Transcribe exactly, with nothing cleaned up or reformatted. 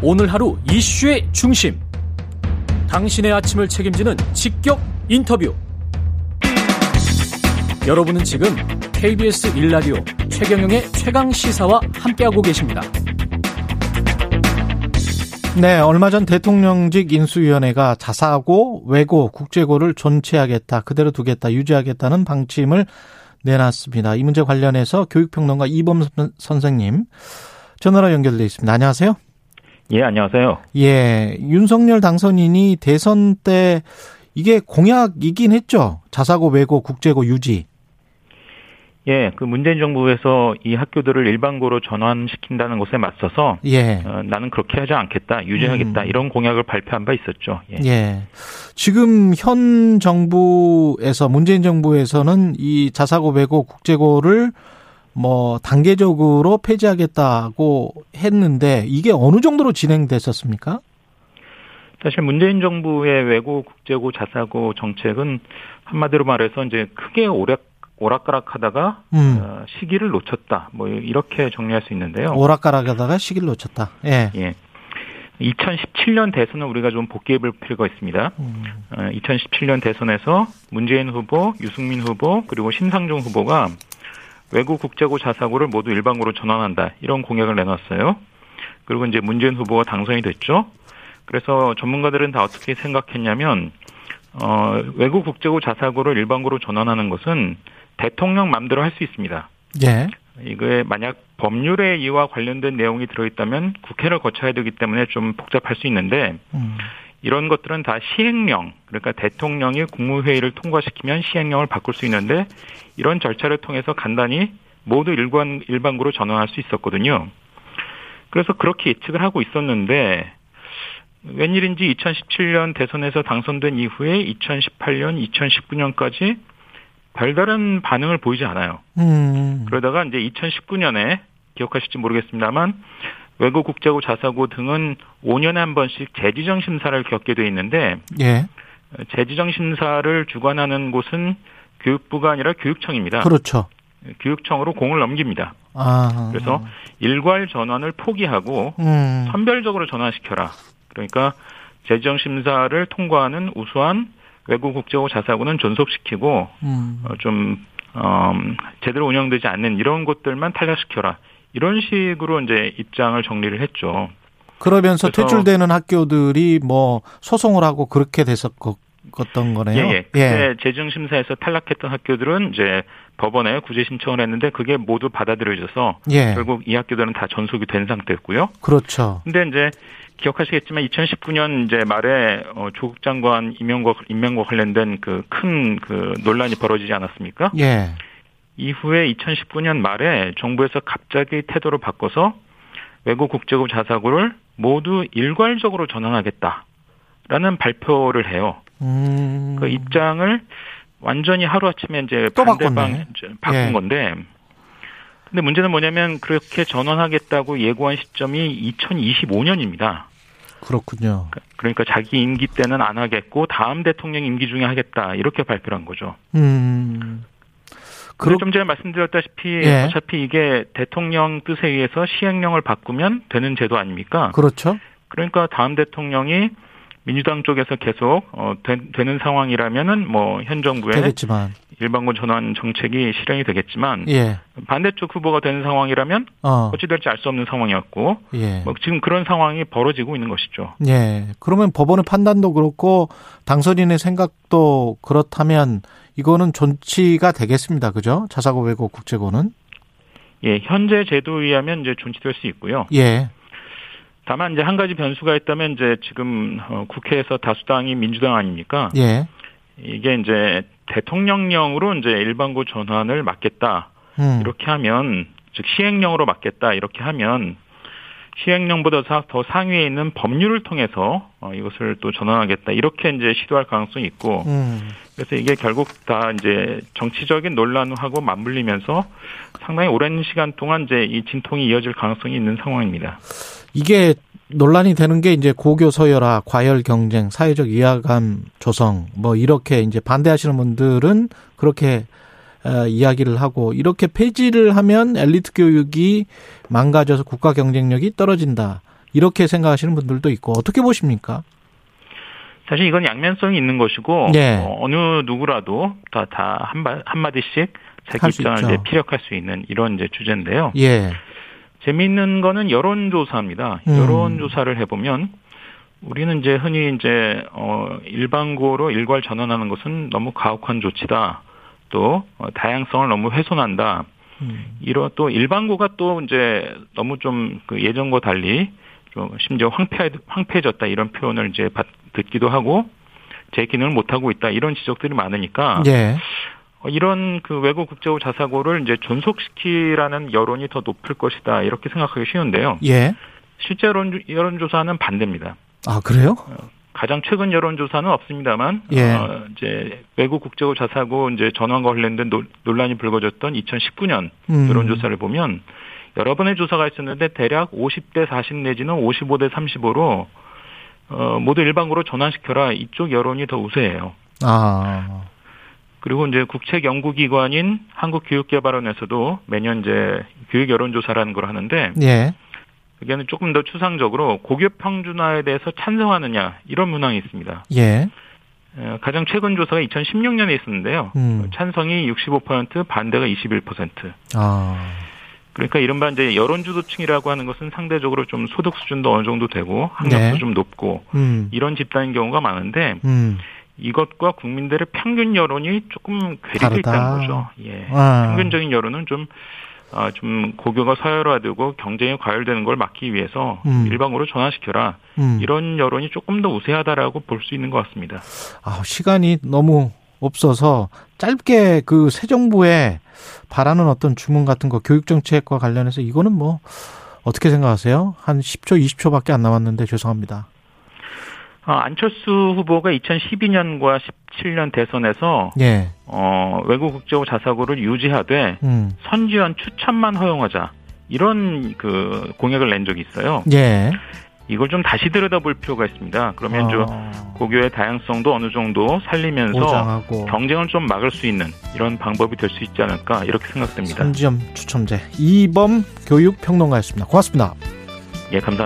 오늘 하루 이슈의 중심, 당신의 아침을 책임지는 직격 인터뷰. 여러분은 지금 케이비에스 일라디오 최경영의 최강시사와 함께하고 계십니다. 네, 얼마 전 대통령직 인수위원회가 자사고, 왜고, 국제고를 존치하겠다, 그대로 두겠다, 유지하겠다는 방침을 내놨습니다. 이 문제 관련해서 교육평론가 이범 선생님 전화로 연결돼 있습니다. 안녕하세요. 예, 안녕하세요. 예, 윤석열 당선인이 대선 때 이게 공약이긴 했죠. 자사고, 외고, 국제고 유지. 예, 그 문재인 정부에서 이 학교들을 일반고로 전환시킨다는 것에 맞서서 예, 어, 나는 그렇게 하지 않겠다, 유지하겠다, 음. 이런 공약을 발표한 바 있었죠. 예. 예, 지금 현 정부에서, 문재인 정부에서는 이 자사고, 외고, 국제고를 뭐 단계적으로 폐지하겠다고 했는데 이게 어느 정도로 진행됐었습니까? 사실 문재인 정부의 외고, 국제고, 자사고 정책은 한마디로 말해서 이제 크게 오락 오락가락하다가 음. 어, 시기를 놓쳤다, 뭐 이렇게 정리할 수 있는데요. 오락가락하다가 시기를 놓쳤다. 예. 예. 이천십칠 년 대선을 우리가 좀 복기해볼 필요가 있습니다. 음. 어, 이천십칠 년 대선에서 문재인 후보, 유승민 후보, 그리고 심상정 후보가 외고, 국제고, 자사고를 모두 일반고로 전환한다, 이런 공약을 내놨어요. 그리고 이제 문재인 후보가 당선이 됐죠. 그래서 전문가들은 다 어떻게 생각했냐면, 어, 외고, 국제고, 자사고를 일반고로 전환하는 것은 대통령 마음대로 할 수 있습니다. 예. 이게 만약 법률에 이와 관련된 내용이 들어있다면 국회를 거쳐야 되기 때문에 좀 복잡할 수 있는데, 음. 이런 것들은 다 시행령, 그러니까 대통령이 국무회의를 통과시키면 시행령을 바꿀 수 있는데 이런 절차를 통해서 간단히 모두 일관, 일반고로 전환할 수 있었거든요. 그래서 그렇게 예측을 하고 있었는데 웬일인지 이천십칠 년 대선에서 당선된 이후에 이천십팔 년, 이천십구 년까지 별다른 반응을 보이지 않아요. 음. 그러다가 이제 이천십구 년에 기억하실지 모르겠습니다만 외고, 국제고, 자사고 등은 오 년에 한 번씩 재지정 심사를 겪게 돼 있는데 예, 재지정 심사를 주관하는 곳은 교육부가 아니라 교육청입니다. 그렇죠. 교육청으로 공을 넘깁니다. 아. 그래서 일괄 전환을 포기하고 음. 선별적으로 전환시켜라. 그러니까 재지정 심사를 통과하는 우수한 외고, 국제고, 자사고는 존속시키고 음. 어, 좀 어, 제대로 운영되지 않는 이런 것들만 탈락시켜라. 이런 식으로 이제 입장을 정리를 했죠. 그러면서 퇴출되는 학교들이 뭐 소송을 하고 그렇게 됐었던 거네요. 예, 예. 그때 예, 재정 심사에서 탈락했던 학교들은 이제 법원에 구제 신청을 했는데 그게 모두 받아들여져서 예, 결국 이 학교들은 다 전속이 된 상태였고요. 그렇죠. 근데 이제 기억하시겠지만 이천십구 년 이제 말에 조국 장관 임명과 임명과 관련된 그 큰 그 논란이 벌어지지 않았습니까? 예. 이후에 이천십구 년 말에 정부에서 갑자기 태도를 바꿔서 외고, 국제고, 자사고를 모두 일괄적으로 전환하겠다라는 발표를 해요. 음. 그 입장을 완전히 하루아침에 이제 반대방 바꾼 예, 건데, 근데 문제는 뭐냐면 그렇게 전환하겠다고 예고한 시점이 이천이십오 년입니다. 그렇군요. 그러니까 자기 임기 때는 안 하겠고 다음 대통령 임기 중에 하겠다, 이렇게 발표를 한 거죠. 음. 그리고 좀 전에 말씀드렸다시피 예, 어차피 이게 대통령 뜻에 의해서 시행령을 바꾸면 되는 제도 아닙니까? 그렇죠. 그러니까 다음 대통령이 민주당 쪽에서 계속 어, 되, 되는 상황이라면은 뭐 현 정부의 되겠지만, 일반고 전환 정책이 실행이 되겠지만 예, 반대쪽 후보가 되는 상황이라면 어, 어찌 될지 알 수 없는 상황이었고 예, 뭐 지금 그런 상황이 벌어지고 있는 것이죠. 예. 그러면 법원의 판단도 그렇고 당선인의 생각도 그렇다면 이거는 존치가 되겠습니다. 그죠? 자사고, 외고, 국제고는? 예, 현재 제도에 의하면 이제 존치될 수 있고요. 예. 다만 이제 한 가지 변수가 있다면 이제 지금 국회에서 다수당이 민주당 아닙니까? 예. 이게 이제 대통령령으로 이제 일반고 전환을 막겠다, 음. 이렇게 하면, 즉 시행령으로 막겠다, 이렇게 하면 시행령보다 더 상위에 있는 법률을 통해서 이것을 또 전환하겠다, 이렇게 이제 시도할 가능성이 있고, 음. 그래서 이게 결국 다 이제 정치적인 논란하고 맞물리면서 상당히 오랜 시간 동안 이제 이 진통이 이어질 가능성이 있는 상황입니다. 이게 논란이 되는 게 이제 고교 서열화, 과열 경쟁, 사회적 위화감 조성, 뭐 이렇게 이제 반대하시는 분들은 그렇게 이야기를 하고, 이렇게 폐지를 하면 엘리트 교육이 망가져서 국가 경쟁력이 떨어진다, 이렇게 생각하시는 분들도 있고 어떻게 보십니까? 사실 이건 양면성이 있는 것이고 네. 어, 어느 누구라도 다 다 한 마 한 마디씩 자기 입장을 이제 피력할 수 있는 이런 이제 주제인데요. 예. 재미있는 거는 여론조사입니다. 음. 여론조사를 해보면 우리는 이제 흔히 이제 어 일반고로 일괄 전환하는 것은 너무 가혹한 조치다. 또 어, 다양성을 너무 훼손한다. 음. 이런 또 일반고가 또 이제 너무 좀 그 예전과 달리 좀 심지어 황폐 황폐해졌다 이런 표현을 이제 받, 듣기도 하고 제 기능을 못 하고 있다 이런 지적들이 많으니까 예. 어, 이런 그 외국 국제고 자사고를 이제 존속시키라는 여론이 더 높을 것이다 이렇게 생각하기 쉬운데요. 예. 실제 여론 여론조사는 반대입니다. 아 그래요? 가장 최근 여론조사는 없습니다만 예. 어, 이제 외국 국제고 자사고 이제 전환과 관련된 노, 논란이 불거졌던 이천십구 년 음. 여론조사를 보면 여러 번의 조사가 있었는데 대략 오십 대 사십 내지는 오십오 대 삼십오로 어, 모두 일반고로 전환시켜라 이쪽 여론이 더 우세해요. 아 그리고 이제 국책 연구기관인 한국교육개발원에서도 매년 이제 교육 여론조사라는 걸 하는데. 예. 그게는 조금 더 추상적으로 고교 평준화에 대해서 찬성하느냐 이런 문항이 있습니다. 예. 가장 최근 조사가 이천십육 년에 있었는데요. 음. 찬성이 육십오 퍼센트, 반대가 이십일 퍼센트. 아. 그러니까 이른바 이제 여론주도층이라고 하는 것은 상대적으로 좀 소득 수준도 어느 정도 되고 학력도 네. 좀 높고 음. 이런 집단인 경우가 많은데 음. 이것과 국민들의 평균 여론이 조금 괴리돼 있다는 거죠. 예. 아. 평균적인 여론은 좀 아, 좀 고교가 서열화되고 경쟁이 과열되는 걸 막기 위해서 음. 일반고로 전환시켜라. 음. 이런 여론이 조금 더 우세하다라고 볼 수 있는 것 같습니다. 아, 시간이 너무 없어서 짧게 그 새 정부에 바라는 어떤 주문 같은 거 교육정책과 관련해서 이거는 뭐 어떻게 생각하세요? 한 십 초, 이십 초밖에 안 남았는데 죄송합니다. 아, 안철수 후보가 이천십이 년과 십칠 년 대선에서 예. 어, 외국 국제고 자사고를 유지하되 음. 선지원 추천만 허용하자 이런 그 공약을 낸 적이 있어요. 예. 이걸 좀 다시 들여다볼 필요가 있습니다. 그러면 어. 고교의 다양성도 어느 정도 살리면서 보장하고. 경쟁을 좀 막을 수 있는 이런 방법이 될 수 있지 않을까 이렇게 생각됩니다. 선지원 추첨제 이범 교육평론가였습니다. 고맙습니다. 예, 감사합니다.